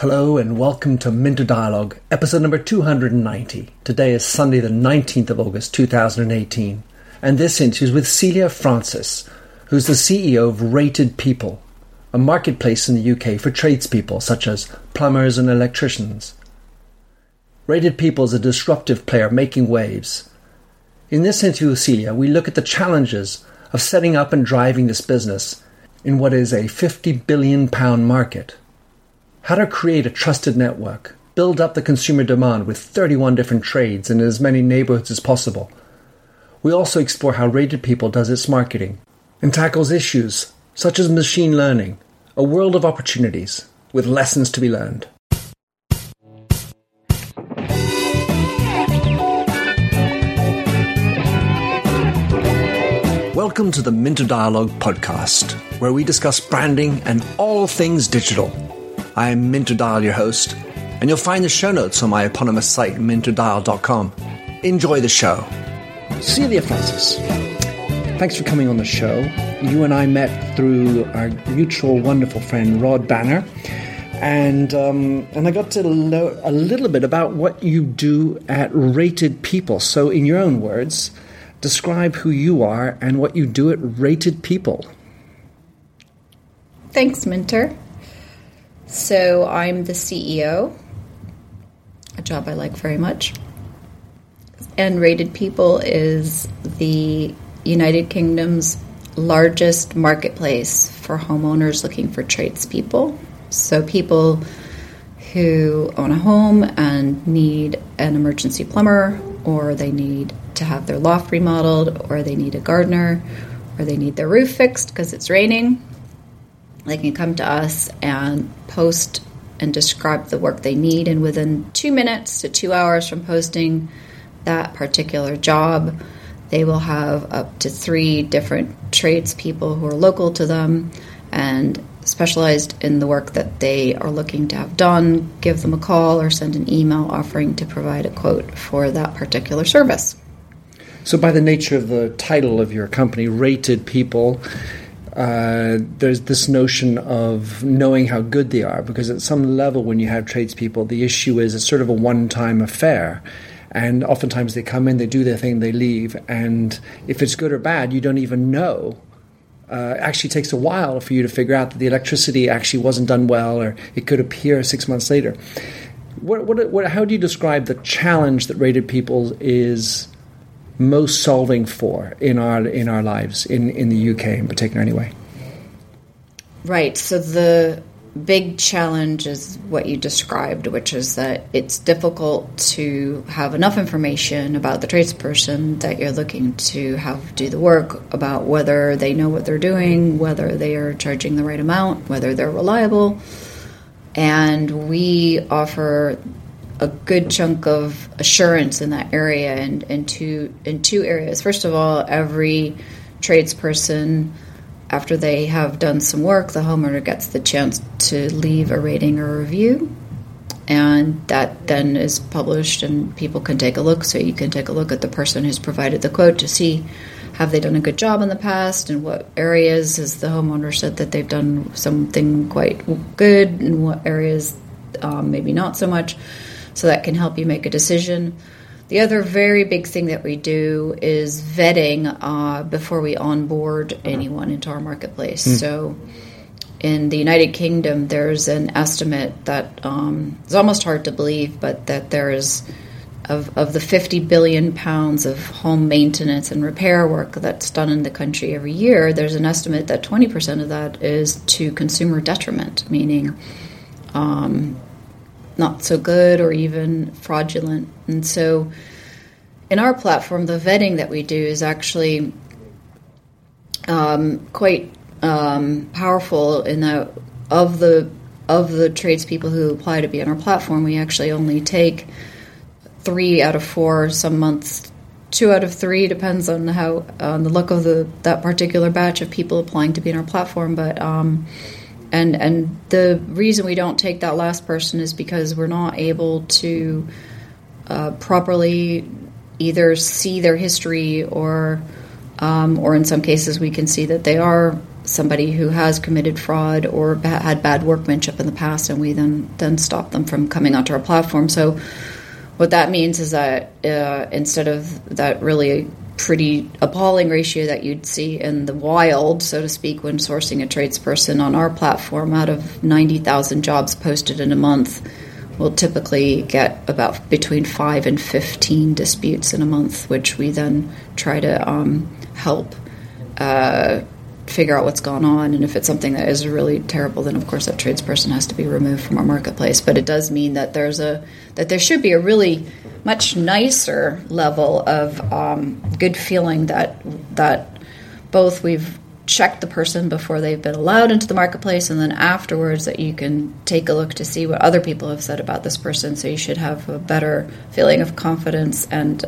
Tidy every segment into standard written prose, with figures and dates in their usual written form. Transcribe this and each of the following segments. Hello and welcome to Minter Dialogue, episode number 290. Today is Sunday the 19th of August 2018, and this interview is with Celia Francis, who's the CEO of Rated People, a marketplace in the UK for tradespeople such as plumbers and electricians. Rated People is a disruptive player making waves. In this interview with Celia, we look at the challenges of setting up and driving this business in what is a £50 billion market. How to create a trusted network, build up the consumer demand with 31 different trades in as many neighborhoods as possible. We also explore how Rated People does its marketing and tackles issues such as machine learning, a world of opportunities with lessons to be learned. Welcome to the Minter Dialogue podcast, where we discuss branding and all things digital. I am Minter Dial, your host, and you'll find the show notes on my eponymous site, minterdial.com. Enjoy the show. Celia Francis, thanks for coming on the show. You and I met through our mutual wonderful friend, Rod Banner, and I got to know a little bit about what you do at Rated People. So in your own words, describe who you are and what you do at Rated People. Thanks, Minter. So I'm the CEO, a job I like very much, and Rated People is the United Kingdom's largest marketplace for homeowners looking for tradespeople. So people who own a home and need an emergency plumber, or they need to have their loft remodeled, or they need a gardener, or they need their roof fixed because it's raining. They can come to us and post and describe the work they need. And within 2 minutes to 2 hours from posting that particular job, they will have up to 3 different tradespeople who are local to them and specialized in the work that they are looking to have done. Give them a call or send an email offering to provide a quote for that particular service. So by the nature of the title of your company, Rated People, there's this notion of knowing how good they are, because at some level when you have tradespeople, the issue is it's sort of a one-time affair, and oftentimes they come in, they do their thing, they leave, and if it's good or bad, you don't even know. It actually takes a while for you to figure out that the electricity actually wasn't done well, or it could appear 6 months later. How do you describe the challenge that Rated People is most solving for in our lives, in the UK in particular anyway? Right. So the big challenge is what you described, which is that it's difficult to have enough information about the tradesperson that you're looking to have do the work, about whether they know what they're doing, whether they are charging the right amount, whether they're reliable. And we offer a good chunk of assurance in that area, and in two areas. First of all, every tradesperson, after they have done some work, the homeowner gets the chance to leave a rating or review, and that then is published and people can take a look. So you can take a look at the person who's provided the quote to see, have they done a good job in the past, and what areas has the homeowner said that they've done something quite good, and what areas maybe not so much. So that can help you make a decision. The other very big thing that we do is vetting before we onboard anyone into our marketplace. Mm. So in the United Kingdom, there's an estimate that it's almost hard to believe, but that there is, of the 50 billion pounds of home maintenance and repair work that's done in the country every year, there's an estimate that 20% of that is to consumer detriment, meaning not so good or even fraudulent. And so in our platform, the vetting that we do is actually quite powerful in that of the tradespeople who apply to be on our platform, we actually only take 3 out of 4, some months 2 out of 3, depends on how on the look of that particular batch of people applying to be on our platform. But And the reason we don't take that last person is because we're not able to properly either see their history or in some cases we can see that they are somebody who has committed fraud or had bad workmanship in the past, and we then stop them from coming onto our platform. So what that means is that instead of that really pretty appalling ratio that you'd see in the wild, so to speak, when sourcing a tradesperson on our platform, out of 90,000 jobs posted in a month, we'll typically get about between 5 and 15 disputes in a month, which we then try to help figure out what's gone on. And if it's something that is really terrible, then, of course, that tradesperson has to be removed from our marketplace. But it does mean that there should be a really much nicer level of good feeling that both we've check the person before they've been allowed into the marketplace, and then afterwards that you can take a look to see what other people have said about this person. So you should have a better feeling of confidence and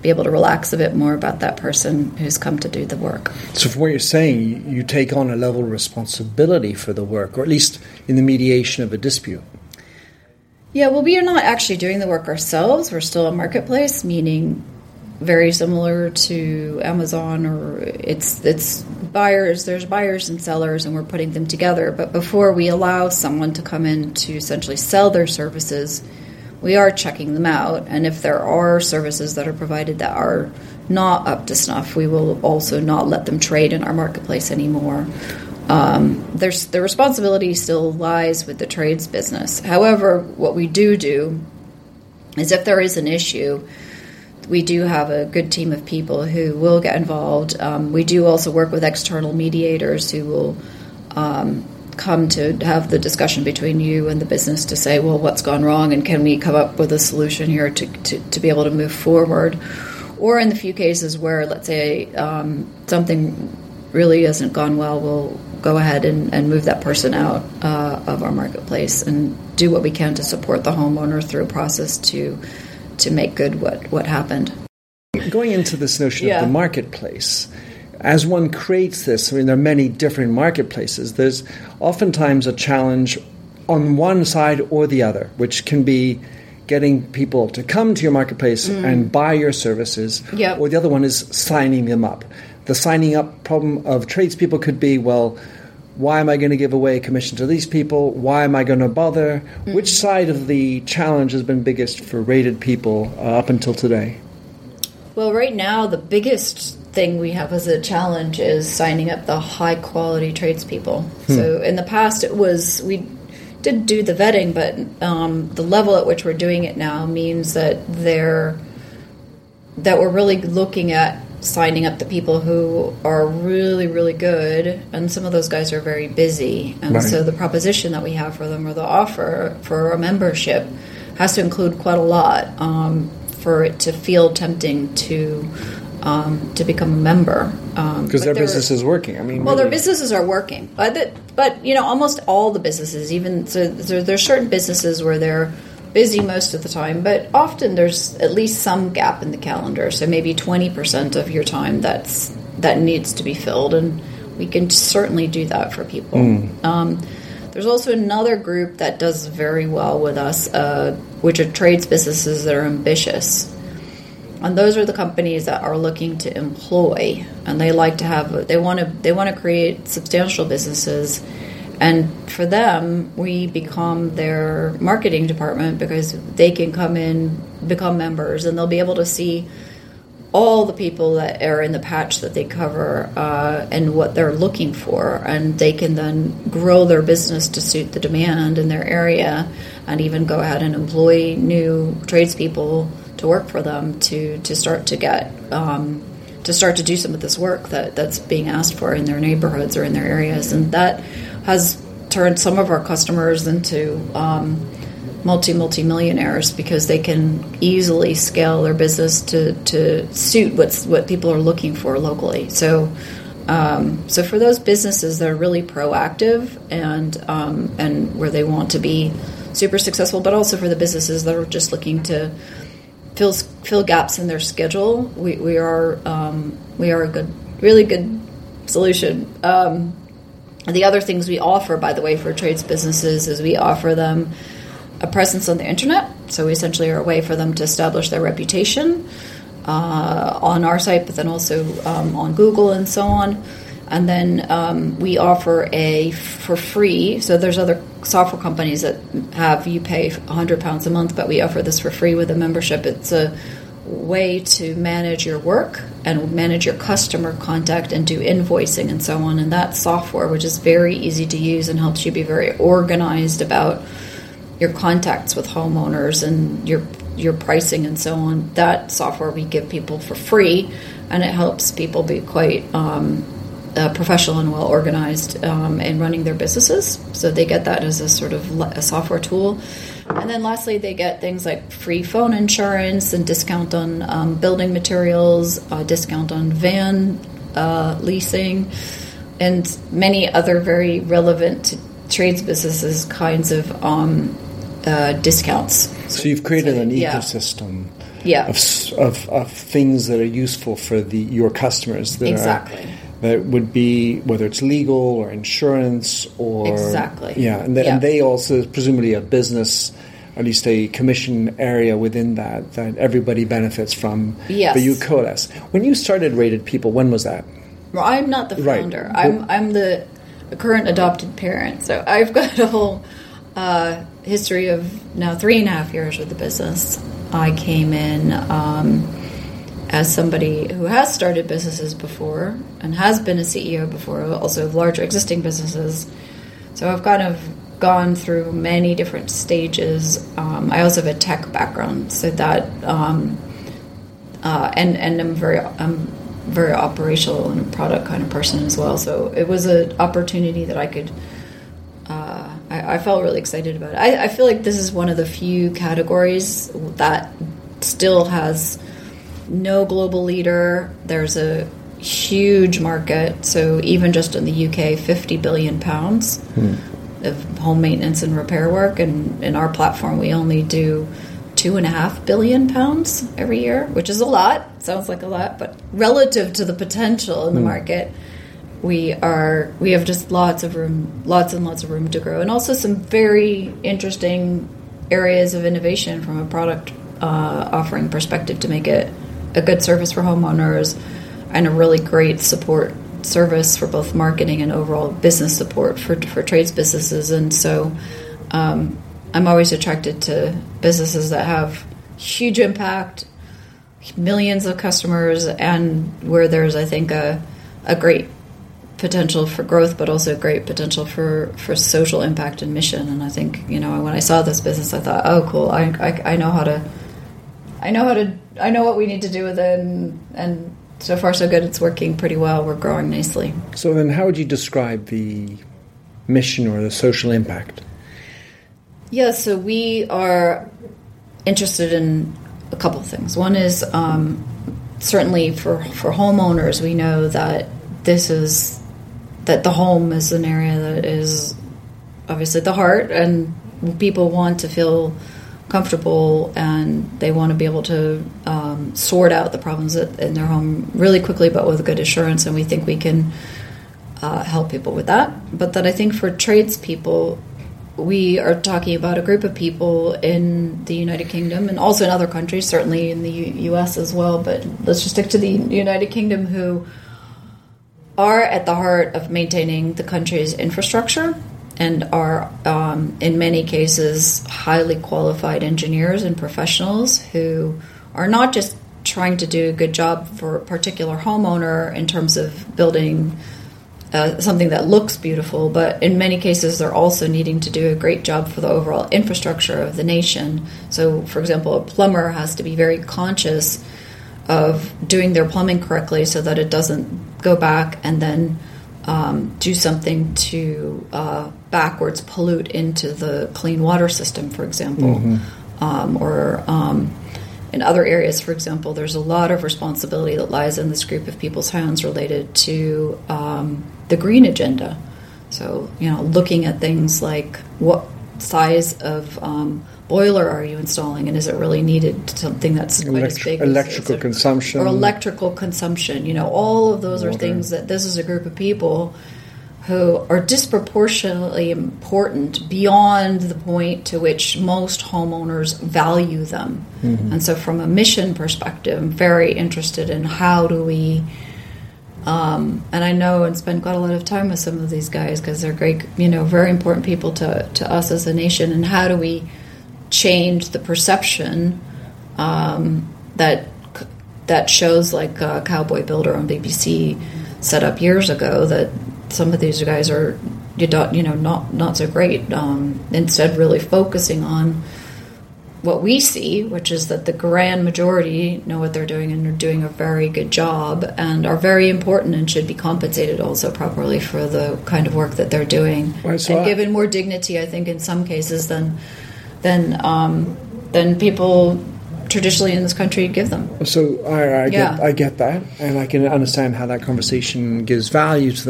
be able to relax a bit more about that person who's come to do the work. So from what you're saying, you take on a level of responsibility for the work, or at least in the mediation of a dispute. Yeah, well, we are not actually doing the work ourselves. We're still a marketplace, meaning very similar to Amazon, or it's buyers. There's buyers and sellers, and we're putting them together. But before we allow someone to come in to essentially sell their services, we are checking them out. And if there are services that are provided that are not up to snuff, we will also not let them trade in our marketplace anymore. There's the responsibility still lies with the trades business. However, what we do is if there is an issue, we do have a good team of people who will get involved. We do also work with external mediators who will come to have the discussion between you and the business to say, well, what's gone wrong, and can we come up with a solution here to be able to move forward? Or in the few cases where, let's say, something really hasn't gone well, we'll go ahead and move that person out of our marketplace and do what we can to support the homeowner through a process to make good what happened. Going into this notion of the marketplace, as one creates this, I mean, there are many different marketplaces. There's oftentimes a challenge on one side or the other, which can be getting people to come to your marketplace and buy your services, or the other one is signing them up. The signing up problem of tradespeople could be, well, why am I going to give away commission to these people? Why am I going to bother? Mm-hmm. Which side of the challenge has been biggest for Rated People up until today? Well, right now, the biggest thing we have as a challenge is signing up the high-quality tradespeople. So in the past, it was we did do the vetting, but the level at which we're doing it now means that we're really looking at signing up the people who are really, really good, and some of those guys are very busy. And so the proposition that we have for them, or the offer for a membership, has to include quite a lot for it to feel tempting to become a member. Because their business is working. I mean, well, maybe their businesses are working. But you know, almost all the businesses, even so there's certain businesses where they're busy most of the time, but often there's at least some gap in the calendar, so maybe 20% of your time that needs to be filled, and we can certainly do that for people. There's also another group that does very well with us, which are trades businesses that are ambitious, and those are the companies that are looking to employ, and they want to create substantial businesses. And for them, we become their marketing department, because they can come in, become members, and they'll be able to see all the people that are in the patch that they cover and what they're looking for. And they can then grow their business to suit the demand in their area, and even go ahead and employ new tradespeople to work for them to start to get to do some of this work that's being asked for in their neighborhoods or in their areas. And that has turned some of our customers into multi-millionaires, because they can easily scale their business to suit what people are looking for locally. So for those businesses that are really proactive and where they want to be super successful, but also for the businesses that are just looking to fill gaps in their schedule, we are a really good solution. The other things we offer, by the way, for trades businesses is we offer them a presence on the internet. So we essentially are a way for them to establish their reputation on our site, but then also on Google and so on. And then we offer for free, so there's other software companies that have you pay £100 a month, but we offer this for free with a membership. It's a way to manage your work and manage your customer contact and do invoicing and so on. And that software, which is very easy to use and helps you be very organized about your contacts with homeowners and your pricing and so on, that software we give people for free, and it helps people be quite professional and well organized in running their businesses. So they get that as a sort of a software tool. And then lastly, they get things like free phone insurance and discount on building materials, discount on van leasing, and many other very relevant trades businesses kinds of discounts. So you've created an ecosystem of things that are useful for your customers. That would be, whether it's legal or insurance or... Exactly. Yeah, and they also presumably a business, at least a commission area within that everybody benefits from. Yes. But you coalesce. When you started Rated People, when was that? Well, I'm not the founder. Right. I'm the current adopted parent. So I've got a whole history of now 3.5 years with the business. I came in... as somebody who has started businesses before and has been a CEO before, also of larger existing businesses. So I've kind of gone through many different stages. I also have a tech background, so that and I'm very operational and a product kind of person as well. So it was an opportunity that I could. I felt really excited about it. I feel like this is one of the few categories that still has. No global leader. There's a huge market. So even just in the UK, £50 billion of home maintenance and repair work. And in our platform, we only do £2.5 billion every year, which is a lot. It sounds like a lot, but relative to the potential in the market, we have just lots and lots of room to grow, and also some very interesting areas of innovation from a product offering perspective to make it a good service for homeowners and a really great support service for both marketing and overall business support for trades businesses. And so I'm always attracted to businesses that have huge impact, millions of customers, and where there's, I think, a great potential for growth, but also great potential for social impact and mission. And I think, when I saw this business, I thought, oh, cool, I know what we need to do with it, and so far so good. It's working pretty well. We're growing nicely. So then how would you describe the mission or the social impact? Yeah, so we are interested in a couple of things. One is certainly for homeowners, we know that the home is an area that is obviously the heart, and people want to feel comfortable, and they want to be able to sort out the problems in their home really quickly, but with good assurance. And we think we can help people with that. But that I think for tradespeople, we are talking about a group of people in the United Kingdom and also in other countries, certainly in the U.S. as well. But let's just stick to the United Kingdom, who are at the heart of maintaining the country's infrastructure, and are, in many cases, highly qualified engineers and professionals who are not just trying to do a good job for a particular homeowner in terms of building something that looks beautiful, but in many cases they're also needing to do a great job for the overall infrastructure of the nation. So, for example, a plumber has to be very conscious of doing their plumbing correctly so that it doesn't go back and then do something to backwards pollute into the clean water system, for example, or in other areas. For example, there's a lot of responsibility that lies in this group of people's hands related to the green agenda. So, looking at things like what size of boiler are you installing, and is it really needed? Something that's quite as big. Electrical consumption. Or electrical consumption. All of those are things that this is a group of people who are disproportionately important beyond the point to which most homeowners value them. Mm-hmm. And so from a mission perspective, I'm very interested in how do we And I know and spend quite a lot of time with some of these guys because they're great, very important people to us as a nation. And how do we change the perception that shows like Cowboy Builder on BBC set up years ago that some of these guys are, not so great. Instead, really focusing on what we see, which is that the grand majority know what they're doing and are doing a very good job and are very important and should be compensated also properly for the kind of work that they're doing. Right, so and given more dignity, I think, in some cases than people traditionally in this country give them. So I get that, and I can understand how that conversation gives value to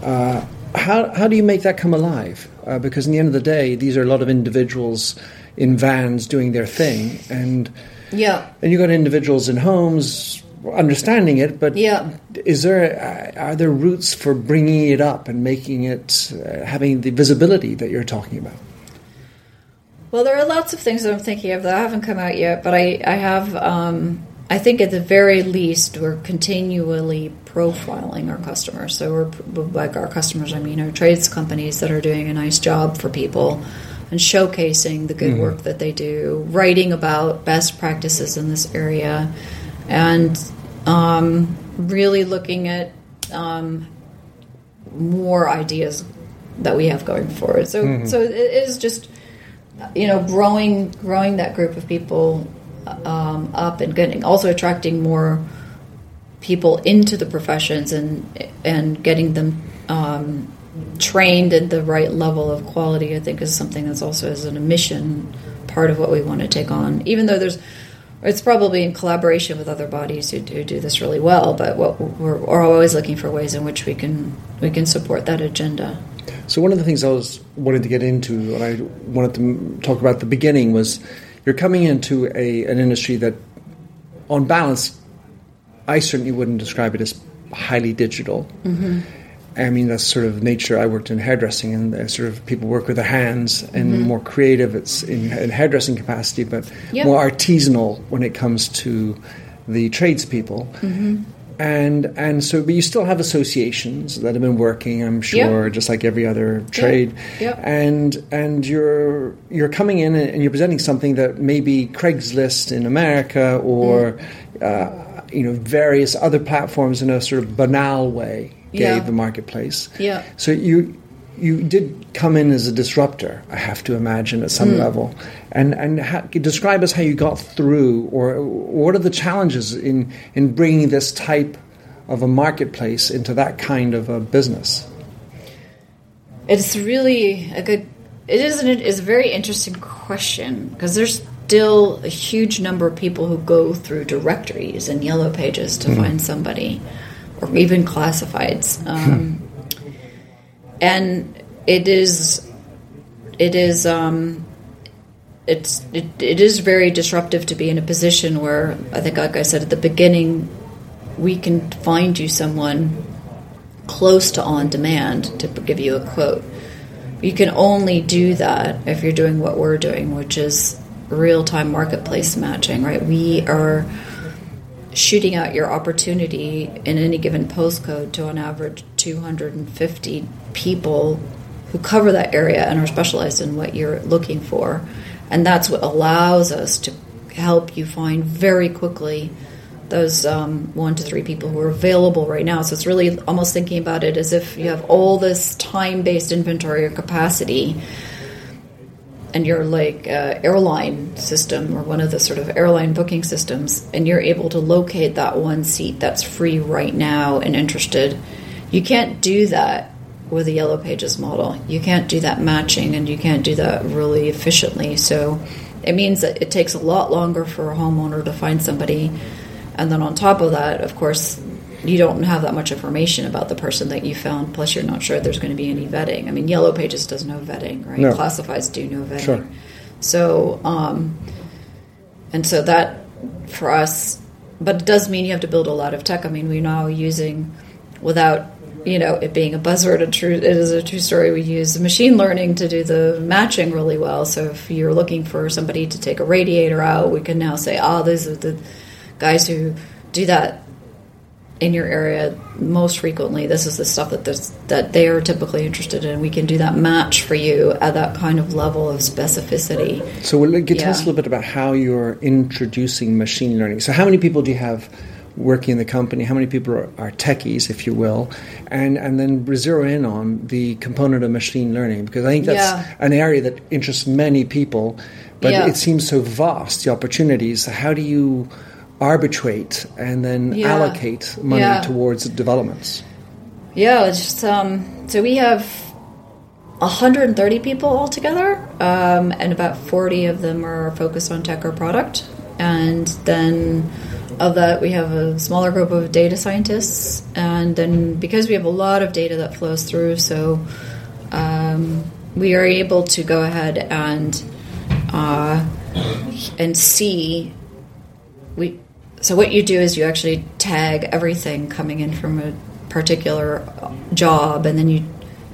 them. How do you make that come alive? Because in the end of the day, these are a lot of individuals in vans doing their thing, and you got individuals in homes understanding it, but are there routes for bringing it up and making it having the visibility that you're talking about? Well, there are lots of things that I'm thinking of that I haven't come out yet, but I have. I think at the very least, we're continually profiling our customers. So we're like our customers, are trades companies that are doing a nice job for people. And showcasing the good work that they do, writing about best practices in this area, and really looking at more ideas that we have going forward. So, so it is just growing that group of people up and getting also attracting more people into the professions and getting them. Trained at the right level of quality, I think, is something that's also as an omission part of what we want to take on. Even though it's probably in collaboration with other bodies who do this really well. But we're always looking for ways in which we can support that agenda. So one of the things I was wanting to get into, and I wanted to talk about at the beginning, was you're coming into an industry that, on balance, I certainly wouldn't describe it as highly digital. Mm-hmm. I mean, that's sort of nature. I worked in hairdressing, and sort of people work with their hands and more creative. It's in hairdressing capacity, but more artisanal when it comes to the tradespeople. Mm-hmm. And so, but you still have associations that have been working, I'm sure, just like every other trade. Yep. And you're coming in and you're presenting something that maybe Craigslist in America or various other platforms in a sort of banal way. Gave the marketplace. Yeah. So you did come in as a disruptor, I have to imagine, at some level. And describe us how you got through, or what are the challenges in bringing this type of a marketplace into that kind of a business? It's really it's a very interesting question, because there's still a huge number of people who go through directories and yellow pages to find somebody. Or even classifieds, and it is very disruptive to be in a position where I think, like I said at the beginning, we can find you someone close to on demand to give you a quote. You can only do that if you're doing what we're doing, which is real time marketplace matching. Right? We are shooting out your opportunity in any given postcode to on average 250 people who cover that area and are specialized in what you're looking for. And that's what allows us to help you find very quickly those 1 to 3 people who are available right now. So it's really almost thinking about it as if you have all this time-based inventory or capacity, and you're like airline system or one of the sort of airline booking systems, and you're able to locate that one seat that's free right now and interested. You can't do that with a Yellow Pages model. You can't do that matching, and you can't do that really efficiently. So it means that it takes a lot longer for a homeowner to find somebody. And then on top of that, of course, you don't have that much information about the person that you found, plus you're not sure there's going to be any vetting. I mean, Yellow Pages does no vetting, right? No. Classifieds do no vetting. Sure. So, and so that, for us, but it does mean you have to build a lot of tech. I mean, we're now using, without, it being a buzzword, it is a true story, we use machine learning to do the matching really well. So if you're looking for somebody to take a radiator out, we can now say, these are the guys who do that in your area most frequently. This is the stuff that they are typically interested in. We can do that match for you at that kind of level of specificity. So tell us a little bit about how you're introducing machine learning. So how many people do you have working in the company? How many people are techies, if you will? And then zero in on the component of machine learning, because I think that's an area that interests many people, but it seems so vast, the opportunities. How do you arbitrate and then allocate money towards developments? Yeah, it's just, so we have 130 people altogether, and about 40 of them are focused on tech or product. And then of that, we have a smaller group of data scientists. And then because we have a lot of data that flows through, so we are able to go ahead and see. So what you do is you actually tag everything coming in from a particular job, and then you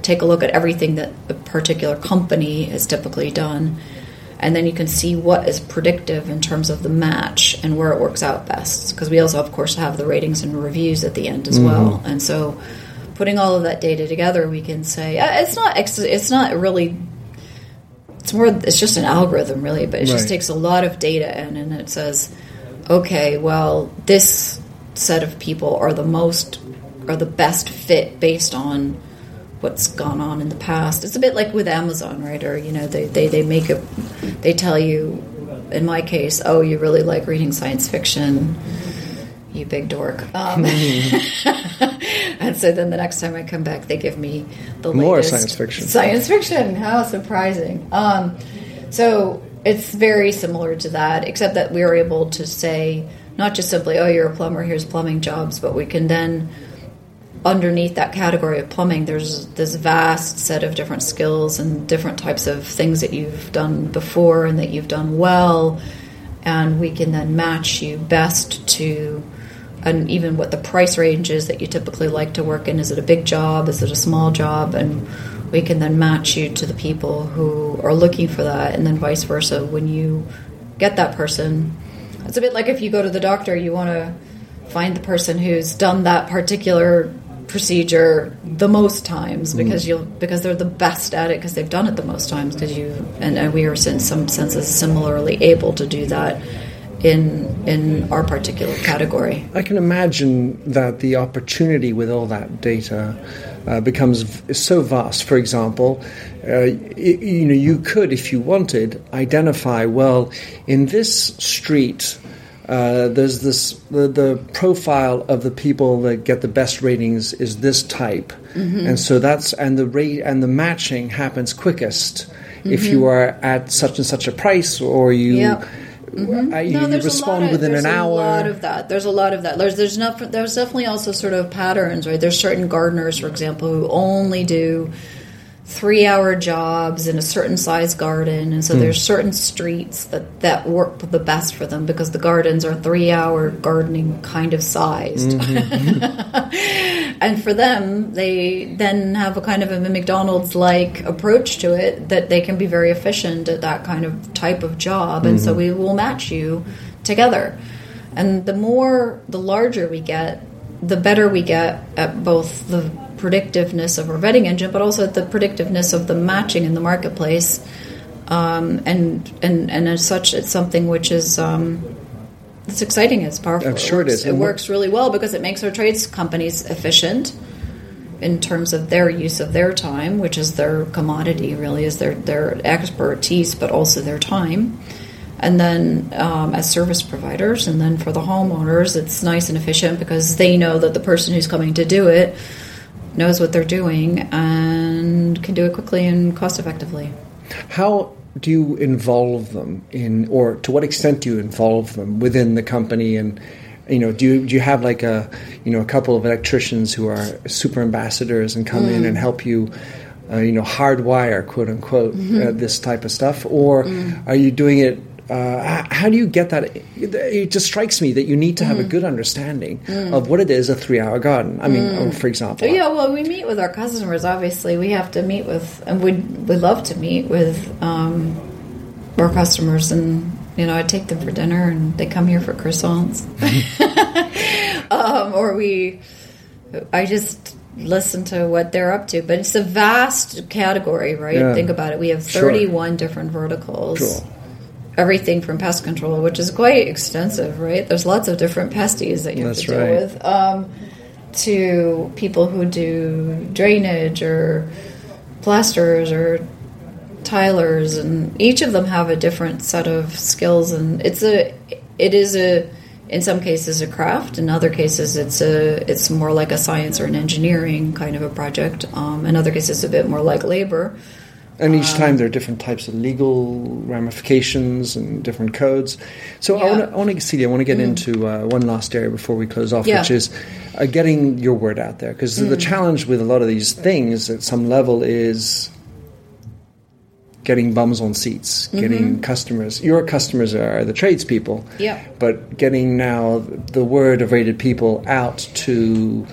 take a look at everything that a particular company has typically done, and then you can see what is predictive in terms of the match and where it works out best. Because we also, of course, have the ratings and reviews at the end as well. And so putting all of that data together, we can say, it's just an algorithm really, but it just takes a lot of data in, and it says, okay, well, this set of people are the best fit based on what's gone on in the past. It's a bit like with Amazon, right? Or, they tell you, in my case, oh, you really like reading science fiction, you big dork. And so then the next time I come back, they give me the latest. More science fiction. Science fiction. How surprising. So it's very similar to that, except that we are able to say not just simply, oh, you're a plumber, here's plumbing jobs, but we can then, underneath that category of plumbing, there's this vast set of different skills and different types of things that you've done before and that you've done well, and we can then match you best to, and even what the price range is that you typically like to work in. Is it a big job? Is it a small job? And we can then match you to the people who are looking for that, and then vice versa. When you get that person, it's a bit like if you go to the doctor, you want to find the person who's done that particular procedure the most times, because they're the best at it, because they've done it the most times, and we are in some senses similarly able to do that in our particular category. I can imagine that the opportunity with all that data becomes so vast. For example, you could, if you wanted, identify, well, in this street, there's the profile of the people that get the best ratings is this type, and so that's and the matching happens quickest if you are at such and such a price, or you. Yep. You respond within an hour. There's a lot of that. There's definitely also sort of patterns, right? There's certain gardeners, for example, who only do 3-hour jobs in a certain size garden, and so there's certain streets that work the best for them because the gardens are 3-hour gardening kind of sized. And for them, they then have a kind of a McDonald's-like approach to it, that they can be very efficient at that kind of type of job, and so we will match you together. And the larger we get, the better we get at both the predictiveness of our vetting engine, but also the predictiveness of the matching in the marketplace. And as such, it's something which is it's exciting. It's powerful. I'm sure it is. It works really well because it makes our trades companies efficient in terms of their use of their time, which is their commodity, really, is their expertise, but also their time. And then as service providers, and then for the homeowners, it's nice and efficient because they know that the person who's coming to do it knows what they're doing and can do it quickly and cost effectively. How do you involve them to what extent do you involve them within the company? And do you have like a couple of electricians who are super ambassadors and come in and help you hardwire, quote unquote, this type of stuff? Or are you doing it? How do you get that? It just strikes me that you need to have a good understanding of what it is a 3-hour garden. I mean, for example. Yeah, well, we meet with our customers, obviously. We have to meet with, and we love to meet with our customers. And, I take them for dinner, and they come here for croissants. or we... I just listen to what they're up to. But it's a vast category, right? Yeah. Think about it. We have 31 different verticals. Sure. Everything from pest control, which is quite extensive, right? There's lots of different pesties that you have to deal with. To people who do drainage or plasters or tilers, and each of them have a different set of skills, and it is in some cases a craft, in other cases it's more like a science or an engineering kind of a project, in other cases a bit more like labor. And each time there are different types of legal ramifications and different codes. So I want to get into one last area before we close off, which is getting your word out there. Because the challenge with a lot of these things at some level is getting bums on seats, getting customers. Your customers are the tradespeople. Yeah. But getting now the word of Rated People out to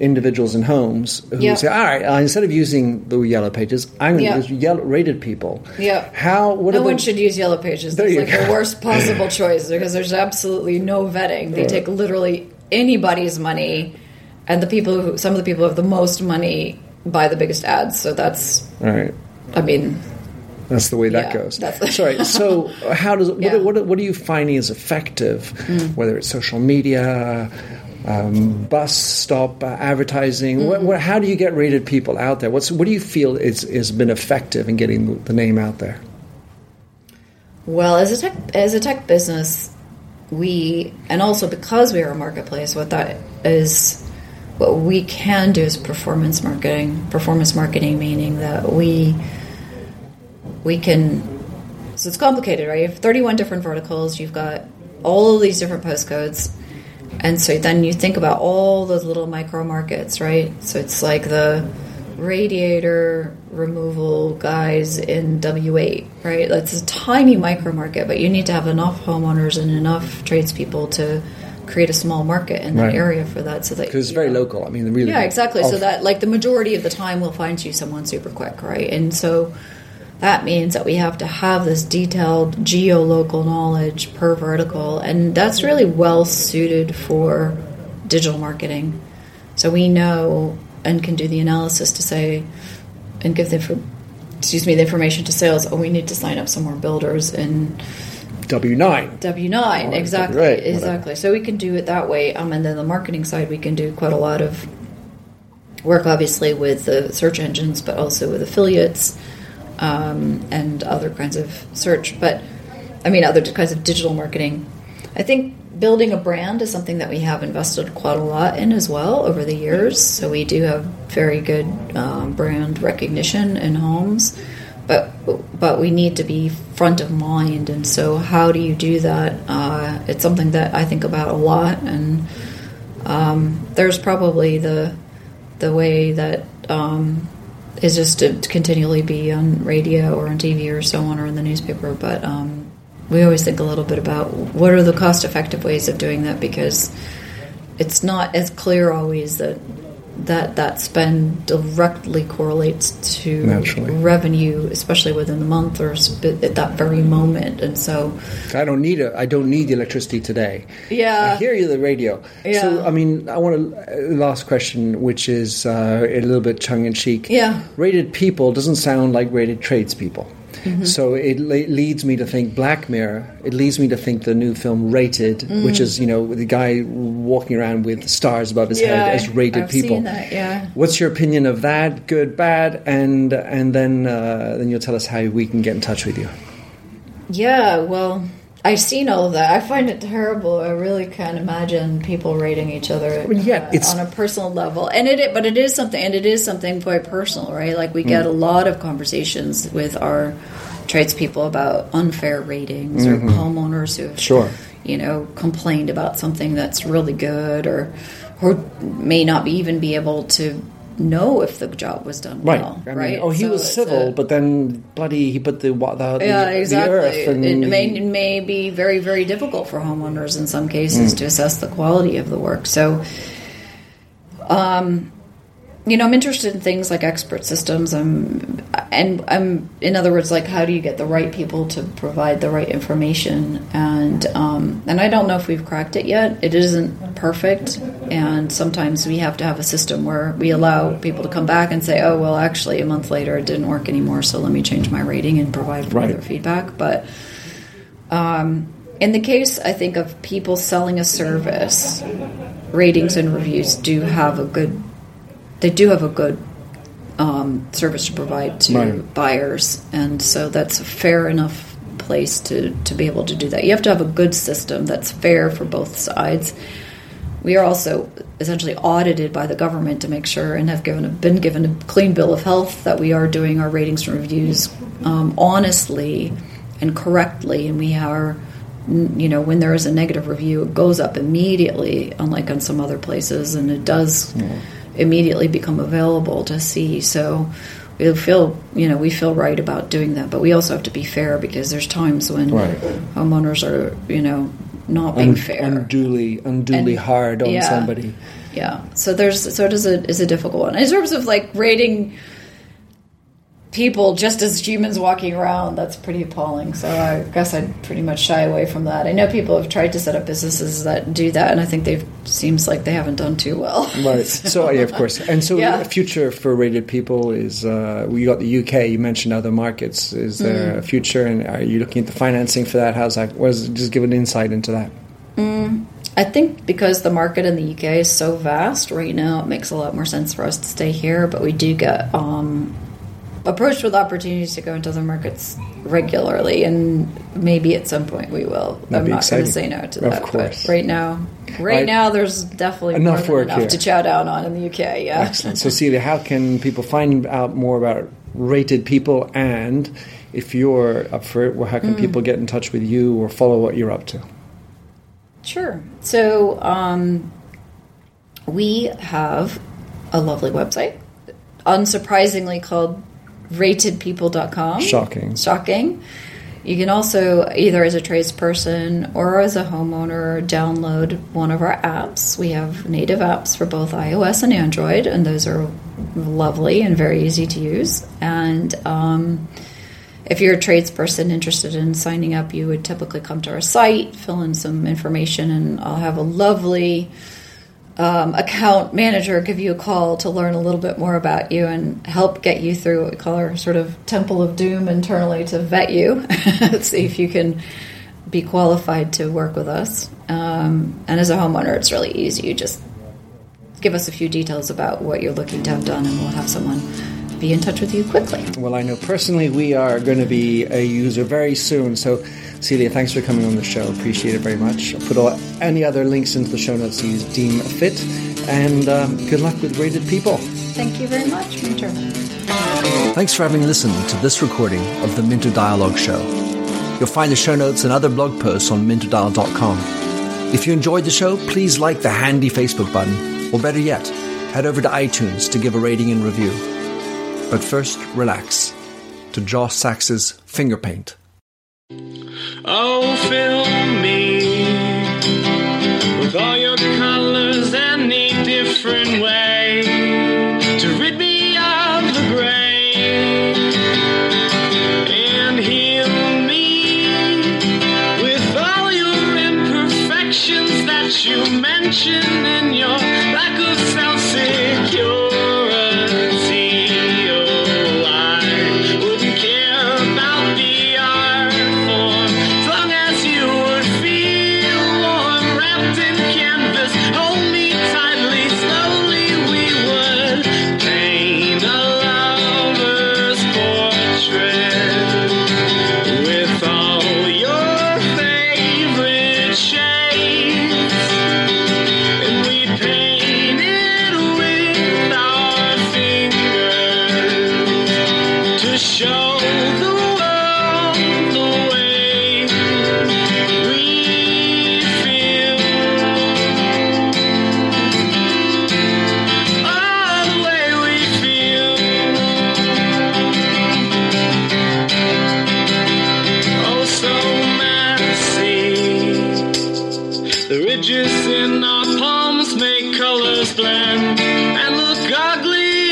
individuals in homes who say, all right, instead of using the Yellow Pages, I'm going to use Rated People. Yeah. No one should use Yellow Pages. That's like the worst possible choice, because there's absolutely no vetting. They take literally anybody's money, and some of the people who have the most money buy the biggest ads. So that's... All right. I mean... That's the way that goes. Sorry. So, how does what are you finding is effective? Whether it's social media, bus stop advertising, how do you get Rated People out there? What do you feel has been effective in getting the name out there? Well, as a tech business, and also because we are a marketplace, what we can do is performance marketing. Performance marketing meaning that we can, so it's complicated, right? You have 31 different verticals. You've got all of these different postcodes. And so then you think about all those little micro markets, right? So it's like the radiator removal guys in W8, right? That's a tiny micro market, but you need to have enough homeowners and enough tradespeople to create a small market in that area for that. So that, because it's very local. I mean, really. Yeah, exactly. So that, like, the majority of the time we'll find you someone super quick, right? And so... that means that we have to have this detailed geolocal knowledge per vertical, and that's really well suited for digital marketing. So we know and can do the analysis to say and give the information to sales. Oh, we need to sign up some more builders in W9. W9, exactly, W8, exactly. So we can do it that way, and then the marketing side, we can do quite a lot of work, obviously, with the search engines, but also with affiliates. And other kinds of search, other kinds of digital marketing. I think building a brand is something that we have invested quite a lot in as well over the years. So we do have very good brand recognition in homes, but we need to be front of mind. And so, how do you do that? It's something that I think about a lot. And there's probably the way that. Is just to continually be on radio or on TV or so on, or in the newspaper. But we always think a little bit about what are the cost-effective ways of doing that, because it's not as clear always that spend directly correlates to revenue, especially within the month or at that very moment. And so I don't need the electricity today. Yeah, I hear you the radio. Yeah. So I want to last question, which is a little bit tongue in cheek. Yeah, Rated People doesn't sound like rated tradespeople. Mm-hmm. So it leads me to think Black Mirror. It leads me to think the new film Rated, which is, the guy walking around with stars above his head as Rated People. I've seen that, yeah. What's your opinion of that? Good, bad? And then you'll tell us how we can get in touch with you. Yeah, well, I've seen all of that. I find it terrible. I really can't imagine people rating each other on a personal level. But it is something, and it is something quite personal, right? Like, we get a lot of conversations with our tradespeople about unfair ratings or homeowners who have, complained about something that's really good or may not even be able to know if the job was done well, right? He was civil, but then bloody he put the earth. And it may be very, very difficult for homeowners in some cases to assess the quality of the work. So you know, I'm interested in things like expert systems. I'm, in other words, like, how do you get the right people to provide the right information? And I don't know if we've cracked it yet. It isn't perfect, and sometimes we have to have a system where we allow people to come back and say, oh, well, actually, a month later, it didn't work anymore, so let me change my rating and provide further feedback. But in the case, I think, of people selling a service, ratings and reviews do have a good... They do have a good service to provide to buyers, and so that's a fair enough place to be able to do that. You have to have a good system that's fair for both sides. We are also essentially audited by the government to make sure, and have been given a clean bill of health, that we are doing our ratings and reviews honestly and correctly, and we are... You know, when there is a negative review, it goes up immediately, unlike on some other places, and it does... Yeah. Immediately become available to see. So we feel right about doing that, but we also have to be fair, because there's times when homeowners are, you know, not being fair, unduly hard on somebody. Yeah. So it is a difficult one in terms of like rating people just as humans walking around. That's pretty appalling. So I guess I'd pretty much shy away from that. I know people have tried to set up businesses that do that, and I think they haven't done too well. Right. So yeah, of course. And so the future for Rated People is, we got the UK, you mentioned other markets. Is there a future, and are you looking at the financing for that? How's that? Just give an insight into that. I think because the market in the UK is so vast right now, it makes a lot more sense for us to stay here, but we do get... approached with opportunities to go into other markets regularly, and maybe at some point we will. That'd I'm not going to say no to that, but right now there's definitely enough to chow down on in the UK. Yeah. Excellent. So Celia, how can people find out more about Rated People, and if you're up for it, well, how can people get in touch with you or follow what you're up to? Sure. So we have a lovely website, unsurprisingly called ratedpeople.com. Shocking. You can also, either as a tradesperson or as a homeowner, download one of our apps. We have native apps for both iOS and Android, and those are lovely and very easy to use. And if you're a tradesperson interested in signing up, you would typically come to our site, fill in some information, and I'll have a lovely... account manager give you a call to learn a little bit more about you and help get you through what we call our sort of temple of doom internally, to vet you, see if you can be qualified to work with us. And as a homeowner, it's really easy. You just give us a few details about what you're looking to have done, and we'll have someone be in touch with you quickly. Well, I know personally we are going to be a user very soon, so Celia, thanks for coming on the show. Appreciate it very much. I'll put any other links into the show notes you deem fit. And good luck with Rated People. Thank you very much, Minter. Thanks for having listened to this recording of the Minter Dialogue Show. You'll find the show notes and other blog posts on minterdial.com. If you enjoyed the show, please like the handy Facebook button, or better yet, head over to iTunes to give a rating and review. But first, relax to Josh Sachs's Finger Paint. Oh, fill me with all your colors, any different way to rid me of the gray, and heal me with all your imperfections that you mention in your lack of self-security. Ridges in our palms make colors blend and look ugly.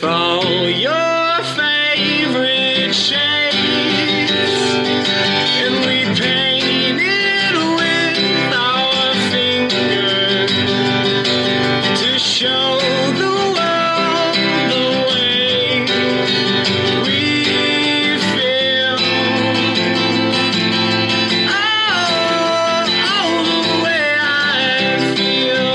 for your favorite shades, and we paint it with our finger to show the world the way we feel. Oh, the way I feel.